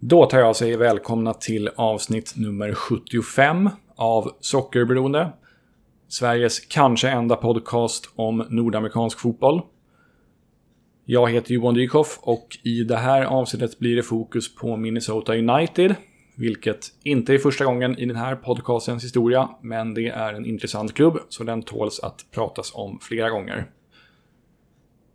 Då tar jag sig välkomna till avsnitt nummer 75 av Soccerberoende. Sveriges kanske enda podcast om nordamerikansk fotboll. Jag heter Johan Dykhoff och i det här avsnittet blir det fokus på Minnesota United. Vilket inte är första gången i den här podcastens historia, men det är en intressant klubb så den tåls att pratas om flera gånger.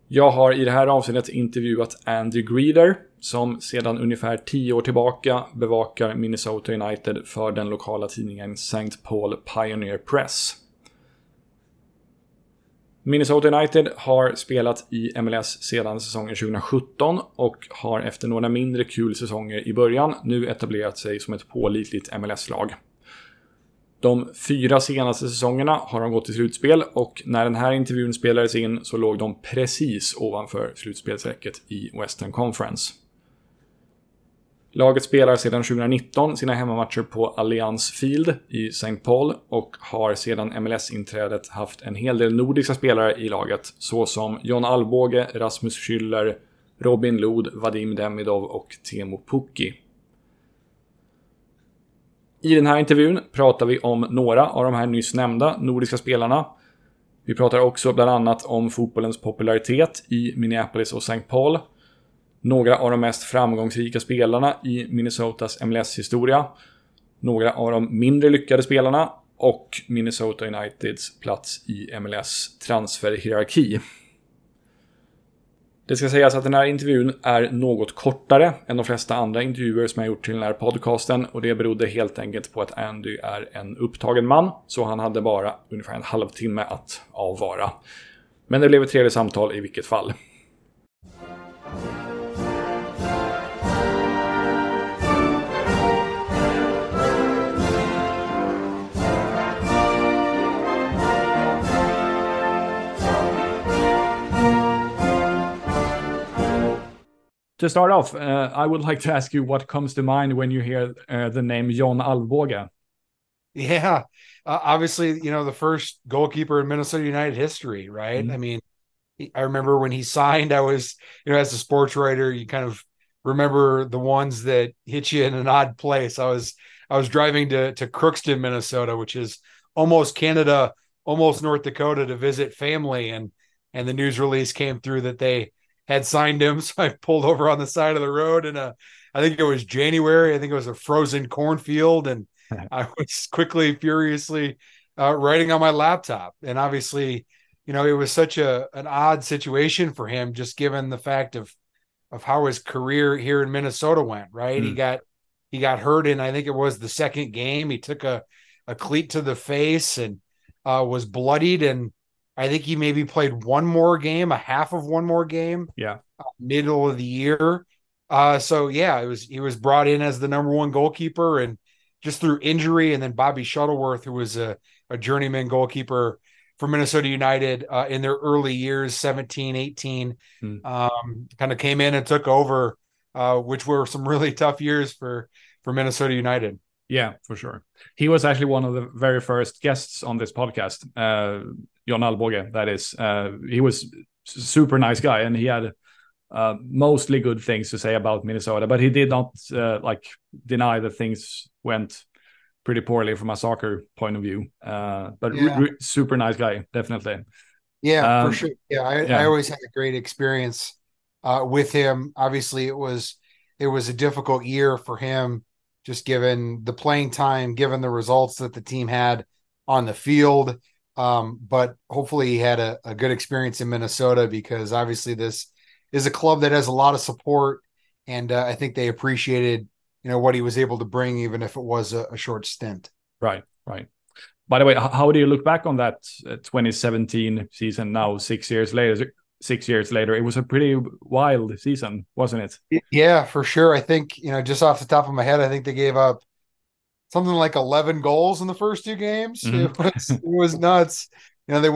Jag har i det här avsnittet intervjuat Andy Greder som sedan ungefär 10 år tillbaka bevakar Minnesota United för den lokala tidningen St. Paul Pioneer Press. Minnesota United har spelat i MLS sedan säsongen 2017 och har efter några mindre kul säsonger i början nu etablerat sig som ett pålitligt MLS-lag. De 4 senaste säsongerna har de gått till slutspel och när den här intervjun spelades in så låg de precis ovanför slutspelsräcket i Western Conference. Laget spelar sedan 2019 sina hemmamatcher på Allianz Field i St. Paul och har sedan MLS-inträdet haft en hel del nordiska spelare i laget såsom Jon Allbåge, Rasmus Schüller, Robin Lod, Vadim Demidov och Timo Pukki. I den här intervjun pratar vi om några av de här nyss nämnda nordiska spelarna. Vi pratar också bland annat om fotbollens popularitet i Minneapolis och St. Paul. Några av de mest framgångsrika spelarna i Minnesotas MLS-historia. Några av de mindre lyckade spelarna. Och Minnesota Uniteds plats i MLS transferhierarki. Det ska sägas att den här intervjun är något kortare än de flesta andra intervjuer som jag gjort till den här podcasten. Och det berodde helt enkelt på att Andy är en upptagen man. Så han hade bara ungefär en halvtimme att avvara. Men det blev ett trevligt samtal i vilket fall. To start off, I would like to ask you what comes to mind when you hear the name Jon Allbåge. Yeah, obviously, you know, the first goalkeeper in Minnesota United history, right? Mm-hmm. I mean, I remember when he signed, I was, you know, as a sports writer, you kind of remember the ones that hit you in an odd place. I was driving to Crookston, Minnesota, which is almost Canada, almost North Dakota, to visit family, and the news release came through that they had signed him. So I pulled over on the side of the road and I think it was January. I think it was a frozen cornfield. And I was quickly, furiously writing on my laptop. And obviously, you know, it was such an odd situation for him, just given the fact of how his career here in Minnesota went, right? Mm. He got hurt in, I think it was the second game. He took a cleat to the face and was bloodied, and I think he maybe played one more game, a half of one more game. Yeah. Middle of the year. So yeah, he was brought in as the number one goalkeeper, and just through injury. And then Bobby Shuttleworth, who was a journeyman goalkeeper for Minnesota United in their early years, 17, 18, kind of came in and took over, which were some really tough years for Minnesota United. Yeah, for sure. He was actually one of the very first guests on this podcast. Jon Allbåge, that is. He was super nice guy, and he had mostly good things to say about Minnesota, but he did not deny that things went pretty poorly from a soccer point of view. But yeah. Super nice guy, definitely. Yeah, for sure. Yeah, I always had a great experience with him. Obviously, it was a difficult year for him, just given the playing time, given the results that the team had on the field. But hopefully he had a good experience in Minnesota, because obviously this is a club that has a lot of support, and I think they appreciated, you know, what he was able to bring, even if it was a short stint. Right. By the way, how do you look back on that 2017 season now, 6 years later? 6 years later, it was a pretty wild season, wasn't it? Yeah, for sure. I think, you know, just off the top of my head, I think they gave up something like 11 goals in the first 2 games. Mm-hmm. It was nuts. You know, they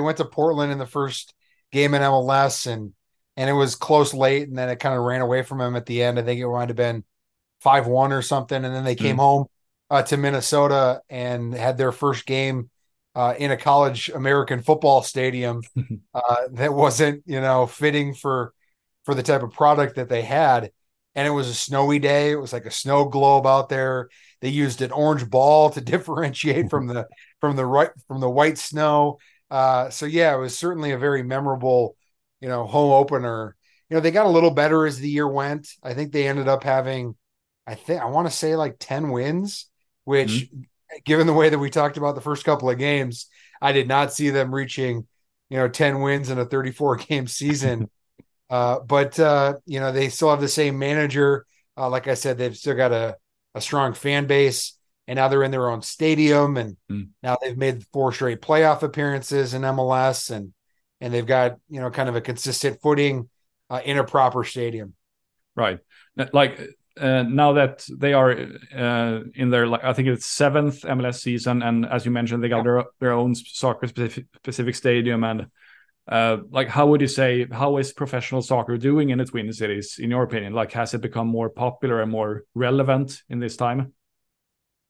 went to Portland in the first game in MLS, and it was close late, and then it kind of ran away from them at the end. I think it might have been 5-1 or something, and then they came home to Minnesota and had their first game in a college American football stadium that wasn't, you know, fitting for the type of product that they had. and it was a snowy day. It was like a snow globe out there. They used an orange ball to differentiate from the white snow. So yeah, it was certainly a very memorable, home opener. They got a little better as the year went. I think they ended up having, I want to say like 10 wins, which given the way that we talked about the first couple of games, I did not see them reaching, 10 wins in a 34 game season. But they still have the same manager. Like I said, they've still got a strong fan base, and now they're in their own stadium, and now they've made 4 straight playoff appearances in MLS, and they've got, kind of a consistent footing in a proper stadium. Right. Now that they are in their, I think it's 7th MLS season. And as you mentioned, they got their own soccer specific stadium. And how would you say, how is professional soccer doing in the Twin Cities, in your opinion? Has it become more popular and more relevant in this time?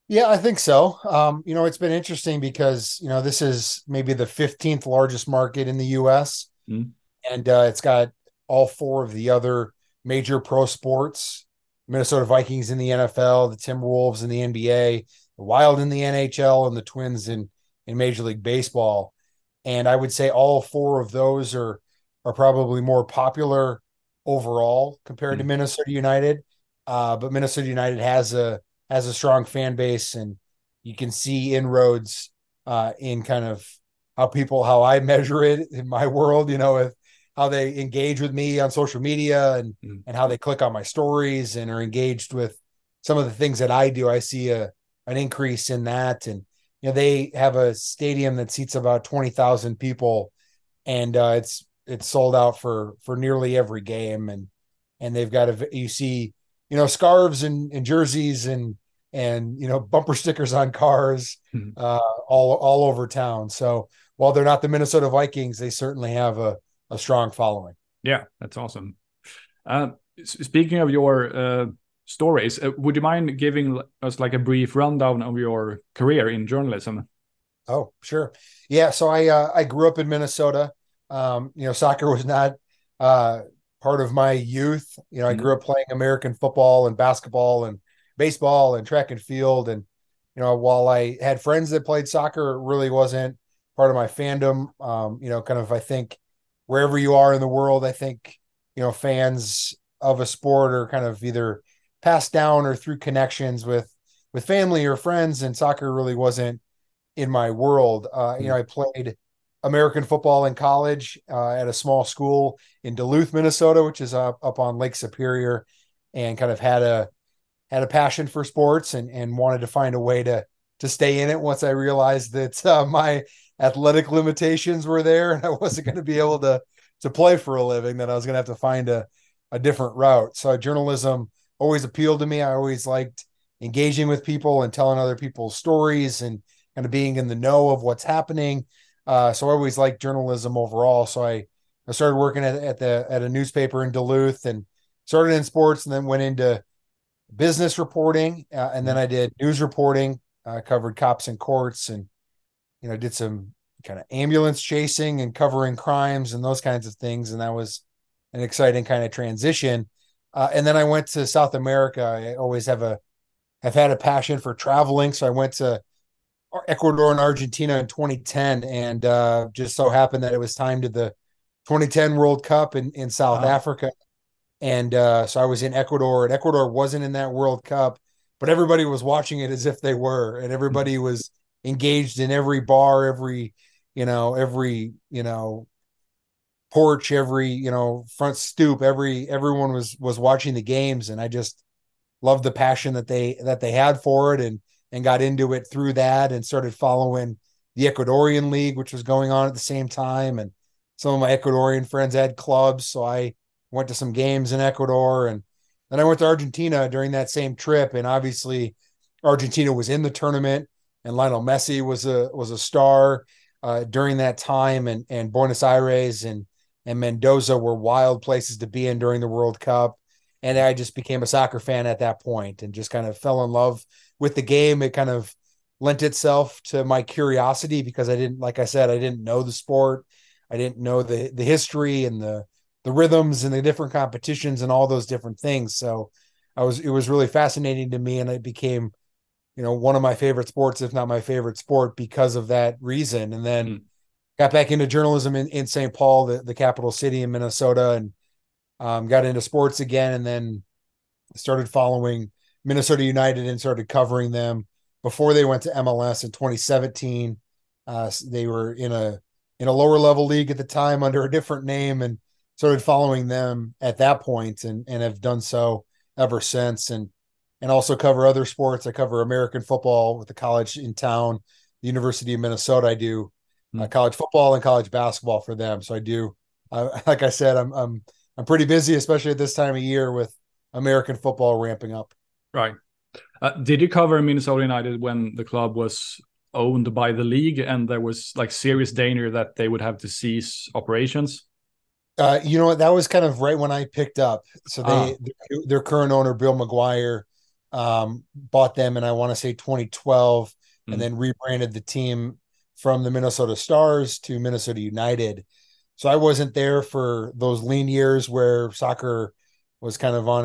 Yeah, I think so. It's been interesting because, this is maybe the 15th largest market in the U.S. And it's got all 4 of the other major pro sports: Minnesota Vikings in the NFL, the Timberwolves in the NBA, the Wild in the NHL, and the Twins in Major League Baseball. And I would say all 4 of those are probably more popular overall compared to Minnesota United. But Minnesota United has a strong fan base, and you can see inroads in kind of how I measure it in my world, with how they engage with me on social media and how they click on my stories and are engaged with some of the things that I do. I see an increase in that. And, they have a stadium that seats about 20,000 people, and it's sold out for nearly every game. And they've got scarves and jerseys and bumper stickers on cars all over town. So while they're not the Minnesota Vikings, they certainly have a strong following. Yeah, that's awesome. Speaking of your stories, would you mind giving us a brief rundown of your career in journalism? Oh, sure. Yeah, so I grew up in Minnesota. Soccer was not part of my youth. I grew up playing American football and basketball and baseball and track and field. And, while I had friends that played soccer, it really wasn't part of my fandom. I think wherever you are in the world, I think, fans of a sport are kind of either passed down or through connections with family or friends. And soccer really wasn't in my world. I played American football in college at a small school in Duluth, Minnesota, which is up on Lake Superior, and kind of had a passion for sports and wanted to find a way to stay in it once I realized that my athletic limitations were there and I wasn't going to be able to play for a living, that I was going to have to find a different route. So journalism always appealed to me. I always liked engaging with people and telling other people's stories and kind of being in the know of what's happening. So I always liked journalism overall. So I started working at a newspaper in Duluth and started in sports, and then went into business reporting. And then I did news reporting, covered cops and courts, and, did some kind of ambulance chasing and covering crimes and those kinds of things. And that was an exciting kind of transition. And then I went to South America. I always have had a passion for traveling. So I went to Ecuador and Argentina in 2010, and just so happened that it was timed to the 2010 World Cup in South Africa. And so I was in Ecuador, and Ecuador wasn't in that World Cup, but everybody was watching it as if they were, and everybody was engaged in every bar, every porch, every front stoop, everyone was watching the games. And I just loved the passion that they had for it, and got into it through that, and started following the Ecuadorian league, which was going on at the same time. And some of my Ecuadorian friends had clubs, so I went to some games in Ecuador, and then I went to Argentina during that same trip. And obviously Argentina was in the tournament, and Lionel Messi was a star during that time. And Buenos Aires and Mendoza were wild places to be in during the World Cup. And I just became a soccer fan at that point, and just kind of fell in love with the game. It kind of lent itself to my curiosity, because I didn't know the sport. I didn't know the history and the the rhythms and the different competitions and all those different things. So it was really fascinating to me, and it became, you know, one of my favorite sports, if not my favorite sport, because of that reason. And then got back into journalism in St. Paul, the capital city in Minnesota, and got into sports again, and then started following Minnesota United and started covering them before they went to MLS in 2017. They were in a lower level league at the time under a different name, and started following them at that point, and have done so ever since, and also cover other sports. I cover American football with the college in town, the University of Minnesota. I do college football and college basketball for them. So I do, like I said, I'm pretty busy, especially at this time of year with American football ramping up. Right. Did you cover Minnesota United when the club was owned by the league and there was like serious danger that they would have to cease operations? You know what? That was kind of right when I picked up. So their current owner, Bill McGuire, bought them in, I want to say 2012, and then rebranded the team from the Minnesota Stars to Minnesota United. So I wasn't there for those lean years where soccer was kind of on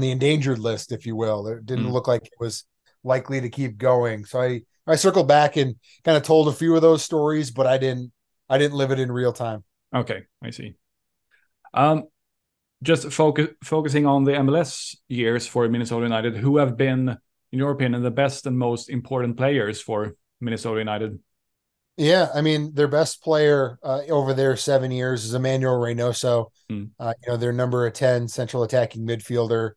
the endangered list, if you will. It didn't look like it was likely to keep going. So I circled back and kind of told a few of those stories, but I didn't live it in real time. Okay, I see. Just focusing on the MLS years for Minnesota United, who have been, in your opinion, the best and most important players for Minnesota United? Yeah, I mean, their best player over their 7 years is Emmanuel Reynoso. You know, their number 10 central attacking midfielder.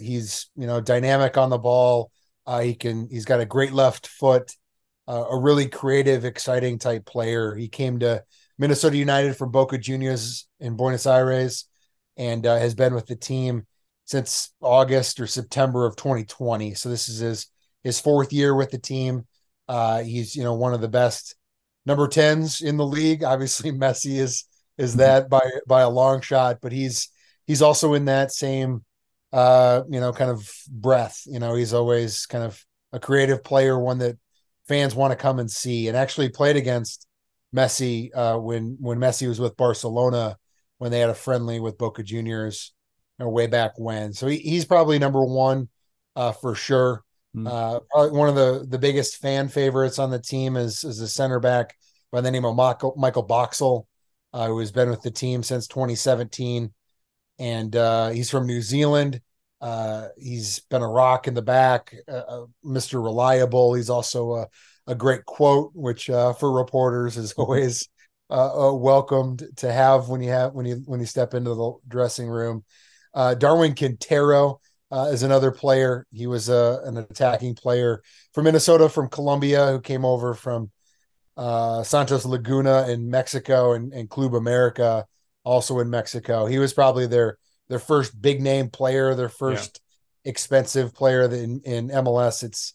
He's, you know, dynamic on the ball. He's got a great left foot, a really creative, exciting type player. He came to Minnesota United from Boca Juniors in Buenos Aires, and has been with the team since August or September of 2020. So this is his fourth year with the team. He's, you know, one of the best number 10s in the league. Obviously Messi is that by a long shot, but he's also in that same, you know, kind of breath. You know, he's always kind of a creative player, one that fans want to come and see, and actually played against Messi when Messi was with Barcelona, when they had a friendly with Boca Juniors, you know, way back when. So he's probably number one for sure. One of the biggest fan favorites on the team is the center back by the name of Michael Boxall, who has been with the team since 2017, and he's from New Zealand. He's been a rock in the back, Mr. Reliable. He's also a great quote, which for reporters is always welcomed to have when you step into the dressing room. Darwin Quintero is another player. He was an attacking player from Minnesota, from Colombia, who came over from Santos Laguna in Mexico and Club America, also in Mexico. He was probably their first big name player, their first expensive player in MLS. It's,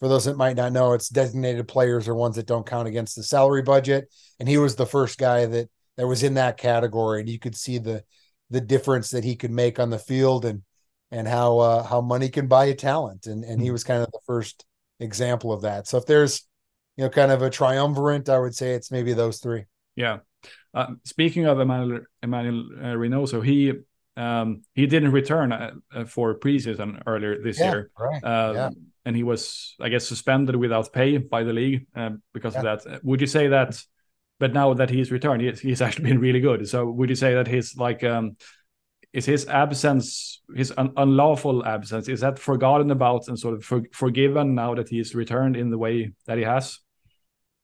for those that might not know, it's designated players or ones that don't count against the salary budget. And he was the first guy that was in that category. And you could see the difference that he could make on the field, and how money can buy a talent. And he was kind of the first example of that. So if there's, you know, kind of a triumvirate, I would say it's maybe those three. Yeah. Speaking of Emmanuel Reynoso, he didn't return for preseason earlier this year. Right. And he was, I guess, suspended without pay by the league because of that. Would you say that, but now that he's returned, he's actually been really good. So would you say that his, like, is his absence, his unlawful absence, is that forgotten about and sort of forgiven now that he's returned in the way that he has?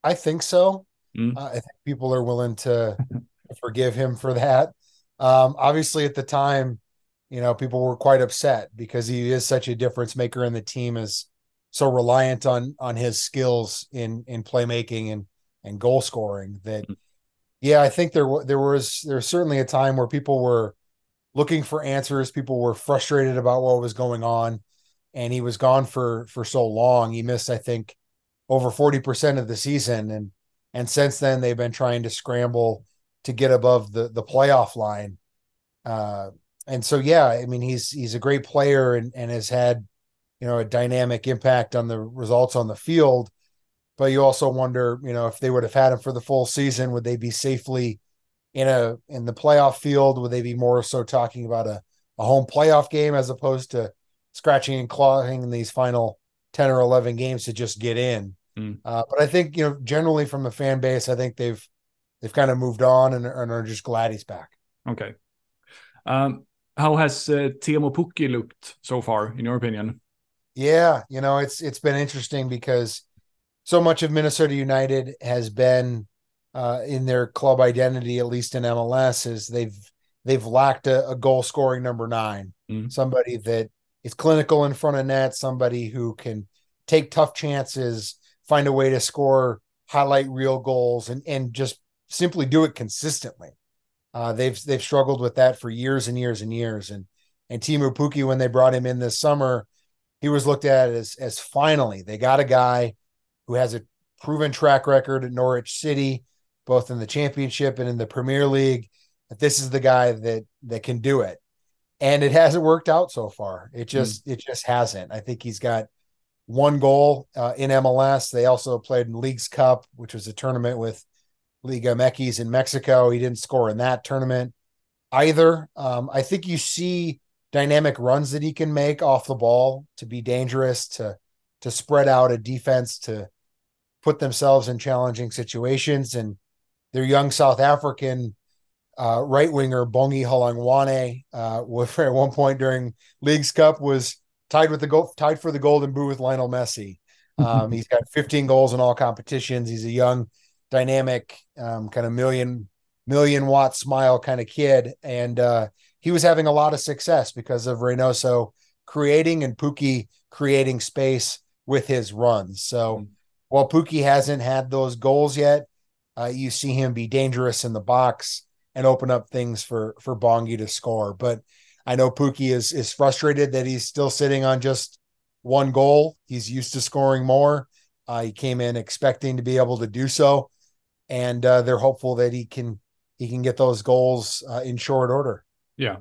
I think so. I think people are willing to forgive him for that. Obviously, at the time, you know, people were quite upset because he is such a difference maker, and the team is so reliant on his skills in playmaking and goal scoring that, yeah, I think there was certainly a time where people were looking for answers. People were frustrated about what was going on, and he was gone for so long. He missed, I think, over 40% of the season. And since then they've been trying to scramble to get above the playoff line. And so, yeah, I mean, he's a great player and has had, you know, a dynamic impact on the results on the field, but you also wonder, you know, if they would have had him for the full season, would they be safely in the playoff field? Would they be more so talking about a home playoff game as opposed to scratching and clawing in these final 10 or 11 games to just get in? But I think, generally from the fan base, I think they've kind of moved on and are just glad he's back. Okay. How has Timo Pukki looked so far, in your opinion? Yeah, it's been interesting because so much of Minnesota United has been in their club identity, at least in MLS, is they've lacked a goal-scoring number 9, somebody that is clinical in front of net, somebody who can take tough chances, find a way to score highlight reel goals, and just simply do it consistently. They've struggled with that for years and years and years. And Timo Pukki, when they brought him in this summer, he was looked at as finally they got a guy who has a proven track record at Norwich City, both in the championship and in the Premier League, that this is the guy that can do it. And it hasn't worked out so far. It just hasn't. I think he's got 1 goal in MLS. They also played in League's Cup, which was a tournament with Liga MX in Mexico. He didn't score in that tournament either. I think you see dynamic runs that he can make off the ball to be dangerous, to spread out a defense, to put themselves in challenging situations. And their young South African right winger Bongi Hlongwane, at one point during League's Cup was tied for the Golden Boot with Lionel Messi. He's got 15 goals in all competitions. He's a young, dynamic, kind of million watt smile kind of kid, and he was having a lot of success because of Reynoso creating and Pukki creating space with his runs. So while Pukki hasn't had those goals yet, you see him be dangerous in the box and open up things for Bongi to score. But I know Pukki is frustrated that he's still sitting on just 1 goal. He's used to scoring more. He came in expecting to be able to do so, and they're hopeful that he can get those goals in short order. Yeah.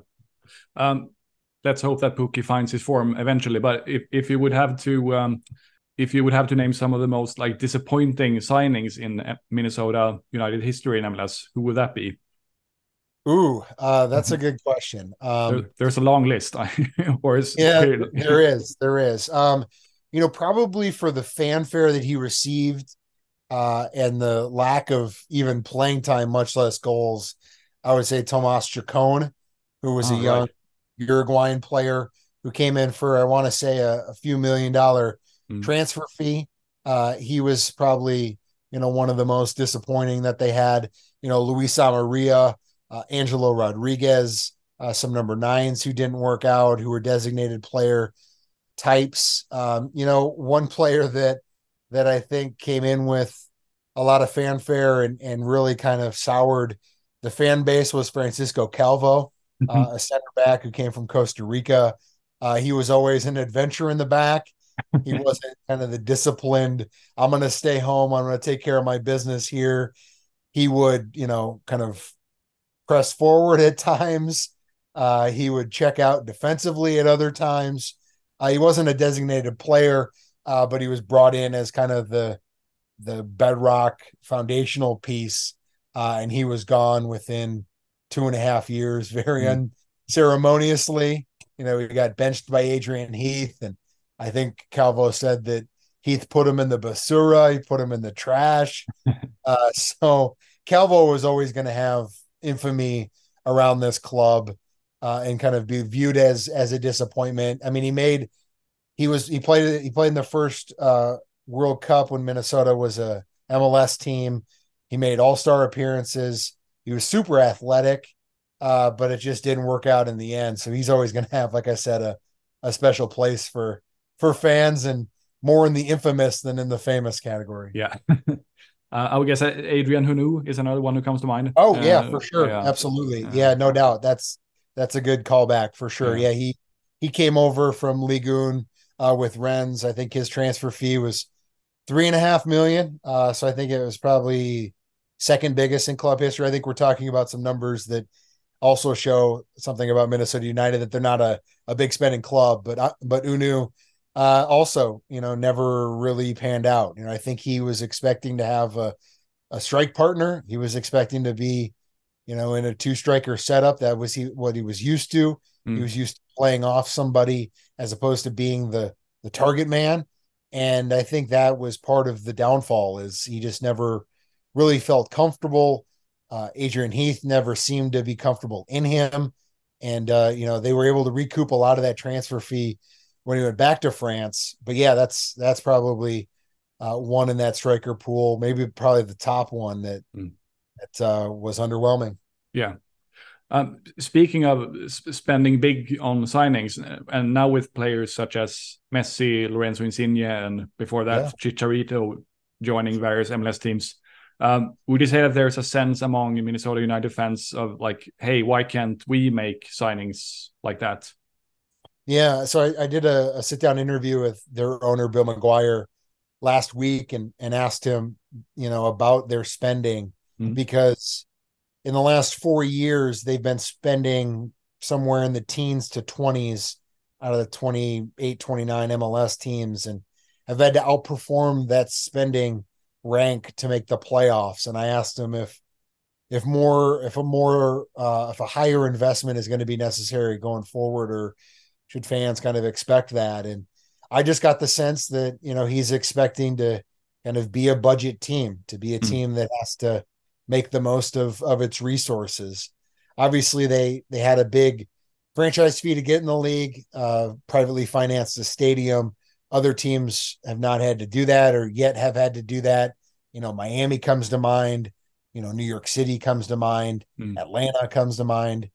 Let's hope that Pukki finds his form eventually. But if you would have to name some of the most disappointing signings in Minnesota United history in MLS, who would that be? Ooh, that's a good question. There's a long list. There is. Probably for the fanfare that he received and the lack of even playing time, much less goals, I would say Tomás Chacón, who was a young Uruguayan player who came in for, I want to say, a few $1 million transfer fee. He was probably, one of the most disappointing that they had. Luis Amarilla, Angelo Rodriguez, some number 9s who didn't work out, who were designated player types. One player that I think came in with a lot of fanfare and really kind of soured the fan base was Francisco Calvo, a center back who came from Costa Rica. He was always an adventure in the back. He wasn't kind of the disciplined, I'm going to stay home, I'm going to take care of my business here. He would, kind of press forward at times. He would check out defensively at other times. He wasn't a designated player, but he was brought in as kind of the bedrock foundational piece, and he was gone within 2.5 years, very unceremoniously. He got benched by Adrian Heath, and I think Calvo said that Heath put him in the basura, he put him in the trash. So Calvo was always going to have infamy around this club and kind of be viewed as a disappointment. I mean, he played in the first World Cup when Minnesota was a MLS team. He made all-star appearances. He was super athletic, but it just didn't work out in the end. So he's always going to have, like I said, a special place for fans, and more in the infamous than in the famous category. Yeah. I would guess Adrien Hunou is another one who comes to mind. Oh, yeah, for sure. Yeah. Absolutely. Yeah, no doubt. That's a good callback for sure. Yeah, he came over from Ligue 1 with Rennes. I think his transfer fee was $3.5 million. So I think it was probably second biggest in club history. I think we're talking about some numbers that also show something about Minnesota United, that they're not a big spending club, but Hunou also, never really panned out. I think he was expecting to have a strike partner. He was expecting to be you know, in a two-striker setup. That was what he was used to. Mm. He was used to playing off somebody as opposed to being the target man. And I think that was part of the downfall, is he just never really felt comfortable. Adrian Heath never seemed to be comfortable in him. And, you know, they were able to recoup a lot of that transfer fee when he went back to France. But, yeah, that's probably one in that striker pool, probably the top one that was underwhelming. Yeah. Speaking of spending big on signings, and now with players such as Messi, Lorenzo Insigne, and before that, Chicharito joining various MLS teams, would you say that there's a sense among Minnesota United fans of like, hey, why can't we make signings like that? Yeah, so I did a sit-down interview with their owner, Bill McGuire, last week and asked him, you know, about their spending, because in the last 4 years, they've been spending somewhere in the teens to 20s out of the 28, 29 MLS teams, and have had to outperform that spending rank to make the playoffs. And I asked him if a higher investment is going to be necessary going forward, or should fans kind of expect that? And I just got the sense that, you know, he's expecting to kind of be a budget team, to be a team that has to make the most of its resources. Obviously they had a big franchise fee to get in the league, privately financed the stadium. Other teams have not had to do that, or yet have had to do that. You know, Miami comes to mind, you know, New York City comes to mind, Atlanta comes to mind.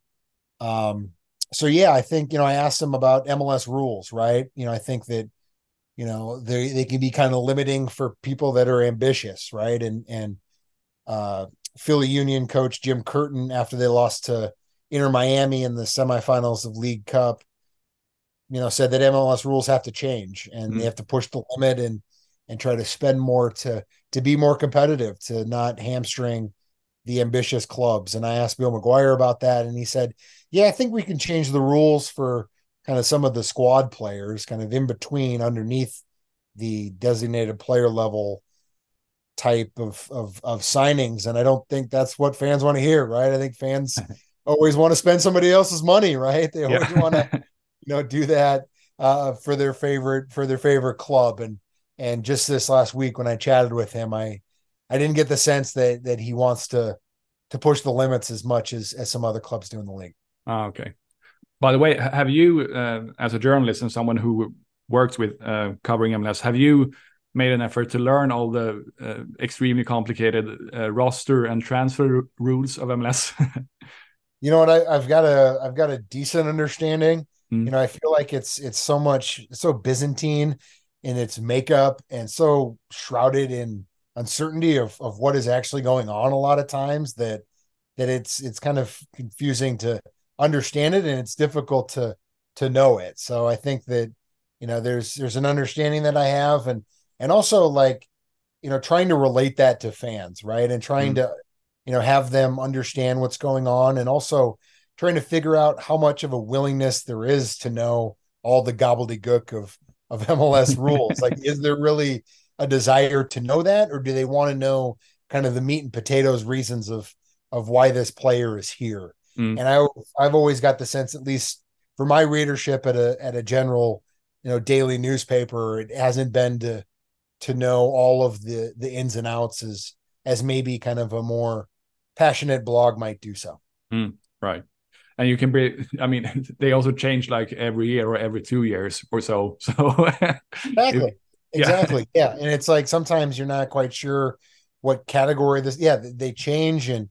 So, yeah, I think, you know, I asked them about MLS rules, right? You know, I think that, you know, they can be kind of limiting for people that are ambitious, right? And Philly Union coach Jim Curtin, after they lost to Inter Miami in the semifinals of League Cup, you know, said that MLS rules have to change, and they have to push the limit and try to spend more to be more competitive, to not hamstring the ambitious clubs. And I asked Bill McGuire about that, and he said, yeah, I think we can change the rules for kind of some of the squad players, kind of in between, underneath the designated player level type of signings. And I don't think that's what fans want to hear, right? I think fans always want to spend somebody else's money, right? They always want to do that for their favorite club, and just this last week when I chatted with him, I didn't get the sense that he wants to push the limits as much as some other clubs do in the league. Okay. By the way, have you, as a journalist and someone who works with covering MLS, have you made an effort to learn all the extremely complicated roster and transfer rules of MLS? You know what? I've got a decent understanding. You know, I feel like it's so Byzantine in its makeup and so shrouded in uncertainty of what is actually going on a lot of times that it's kind of confusing to understand it, and it's difficult to know it. So I think that, you know, there's an understanding that I have, and also, like, you know, trying to relate that to fans, right? And trying to, you know, have them understand what's going on, and also trying to figure out how much of a willingness there is to know all the gobbledygook of MLS rules. Like, is there really a desire to know that, or do they want to know kind of the meat and potatoes reasons of why this player is here? And I've always got the sense, at least for my readership at a general, you know, daily newspaper, it hasn't been to know all of the ins and outs as maybe kind of a more passionate blog might do so. Right. And you can be, I mean, they also change like every year or every 2 years or so. So exactly. Yeah. And it's like, sometimes you're not quite sure what category this, they change and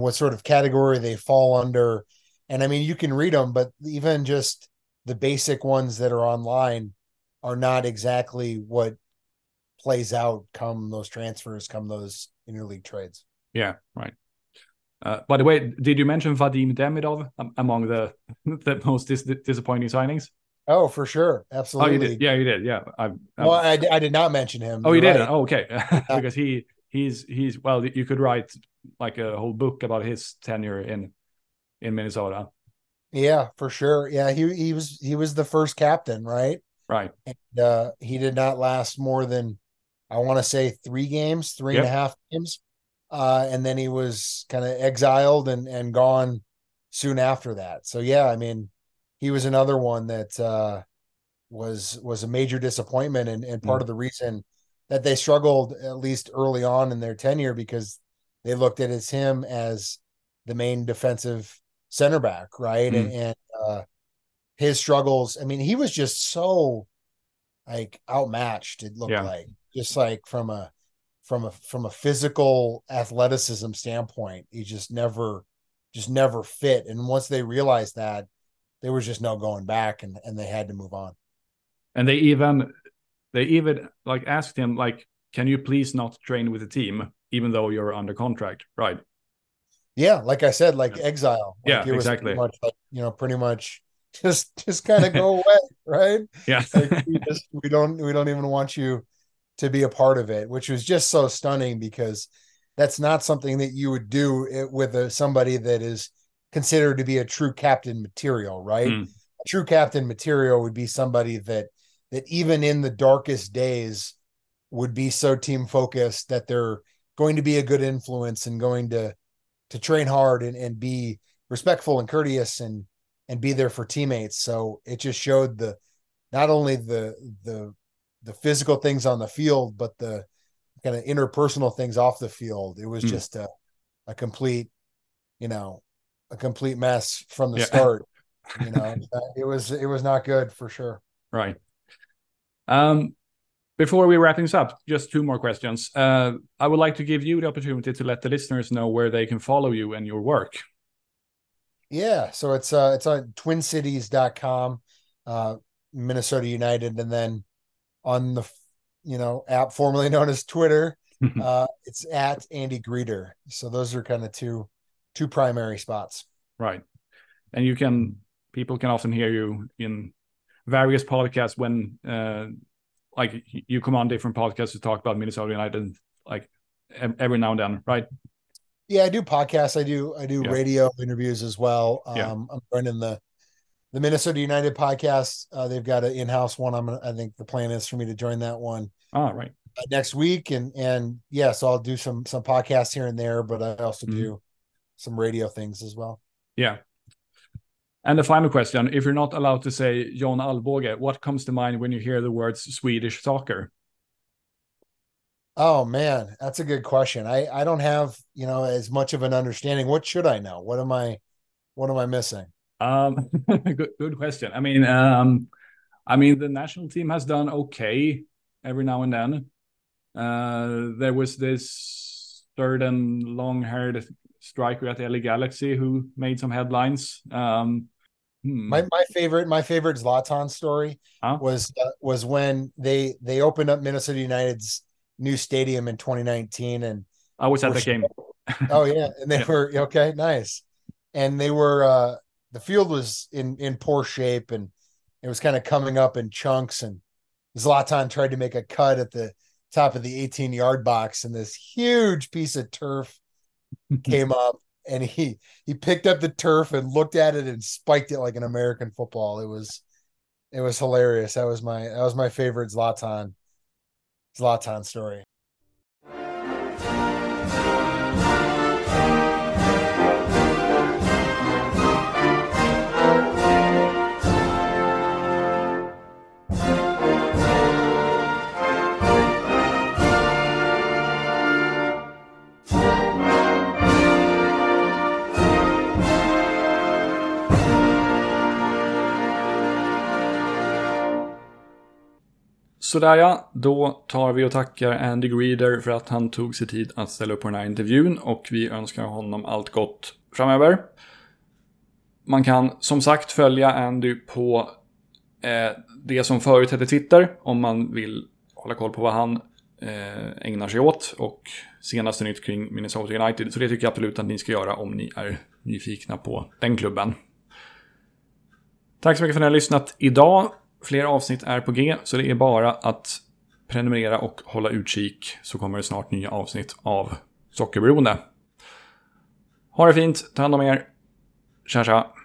what sort of category they fall under. And I mean, you can read them, but even just the basic ones that are online are not exactly what plays out come those transfers, come those interleague trades. Yeah. Right. By the way, did you mention Vadim Demidov among the most disappointing signings? Oh, for sure. Absolutely. Oh, you did. Yeah, you did. Yeah. I did not mention him. Oh, you didn't? Oh, okay. Because he's well, you could write like a whole book about his tenure in Minnesota. Yeah, for sure. Yeah, he was the first captain, right? Right. And he did not last more than, I want to say, 3 games, three and a half games. And then he was kind of exiled and gone soon after that. So, yeah, I mean, he was another one that was a major disappointment and part of the reason that they struggled, at least early on in their tenure, because they looked at him as the main defensive center back, right? And his struggles, I mean, he was just so, like, outmatched, it looked like. Just, like, from a physical athleticism standpoint, he just never fit. And once they realized that, there was just no going back, and they had to move on. And they even like asked him, like, can you please not train with the team, even though you're under contract? Right. Yeah. Like I said, like exile. Like, yeah, it was exactly. Pretty much just kind of go away. Right. Yeah. Like, we don't even want you to be a part of it, which was just so stunning, because that's not something that you would do with somebody that is considered to be a true captain material, right? A true captain material would be somebody that even in the darkest days would be so team focused that they're going to be a good influence and going to train hard and be respectful and courteous and be there for teammates. So it just showed not only the physical things on the field, but the kind of interpersonal things off the field. It was just a complete mess from the start. You know, it was not good for sure. Right. Before we wrap things up, just two more questions. I would like to give you the opportunity to let the listeners know where they can follow you and your work. Yeah. So it's on twincities.com, Minnesota United. And then on the, app formerly known as Twitter, it's at Andy Greder. So those are kind of two primary spots. Right. And people can often hear you in various podcasts when, like, you come on different podcasts to talk about Minnesota United, like, every now and then, right? Yeah, I do podcasts. I do radio interviews as well. I'm running the Minnesota United podcast. They've got an in-house one. I think the plan is for me to join that one. Oh, right. Next week. And yeah, so I'll do some podcasts here and there, but I also do some radio things as well. Yeah. And the final question, if you're not allowed to say Jon Allbåge, what comes to mind when you hear the words Swedish soccer? Oh, man, that's a good question. I don't have, as much of an understanding. What should I know? What am I missing? Good question. I mean, the national team has done okay every now and then. There was this certain long-haired striker at LA Galaxy who made some headlines. My favorite Zlatan story was when they opened up Minnesota United's new stadium in 2019, and I was at the game. Oh yeah, and they were okay, nice, and they were. The field was in poor shape, and it was kind of coming up in chunks. And Zlatan tried to make a cut at the top of the 18-yard box, and this huge piece of turf came up, and he picked up the turf and looked at it and spiked it like an American football. It was hilarious. That was my favorite Zlatan story. Sådär ja, då tar vi och tackar Andy Greder för att han tog sig tid att ställa upp på den här intervjun, och vi önskar honom allt gott framöver. Man kan som sagt följa Andy på det som förut hette Twitter om man vill hålla koll på vad han ägnar sig åt och senaste nytt kring Minnesota United. Så det tycker jag absolut att ni ska göra om ni är nyfikna på den klubben. Tack så mycket för att ni har lyssnat idag. Fler avsnitt är på G, så det är bara att prenumerera och hålla utkik, så kommer det snart nya avsnitt av Sockerberoende. Ha det fint, ta hand om er. Tja tja.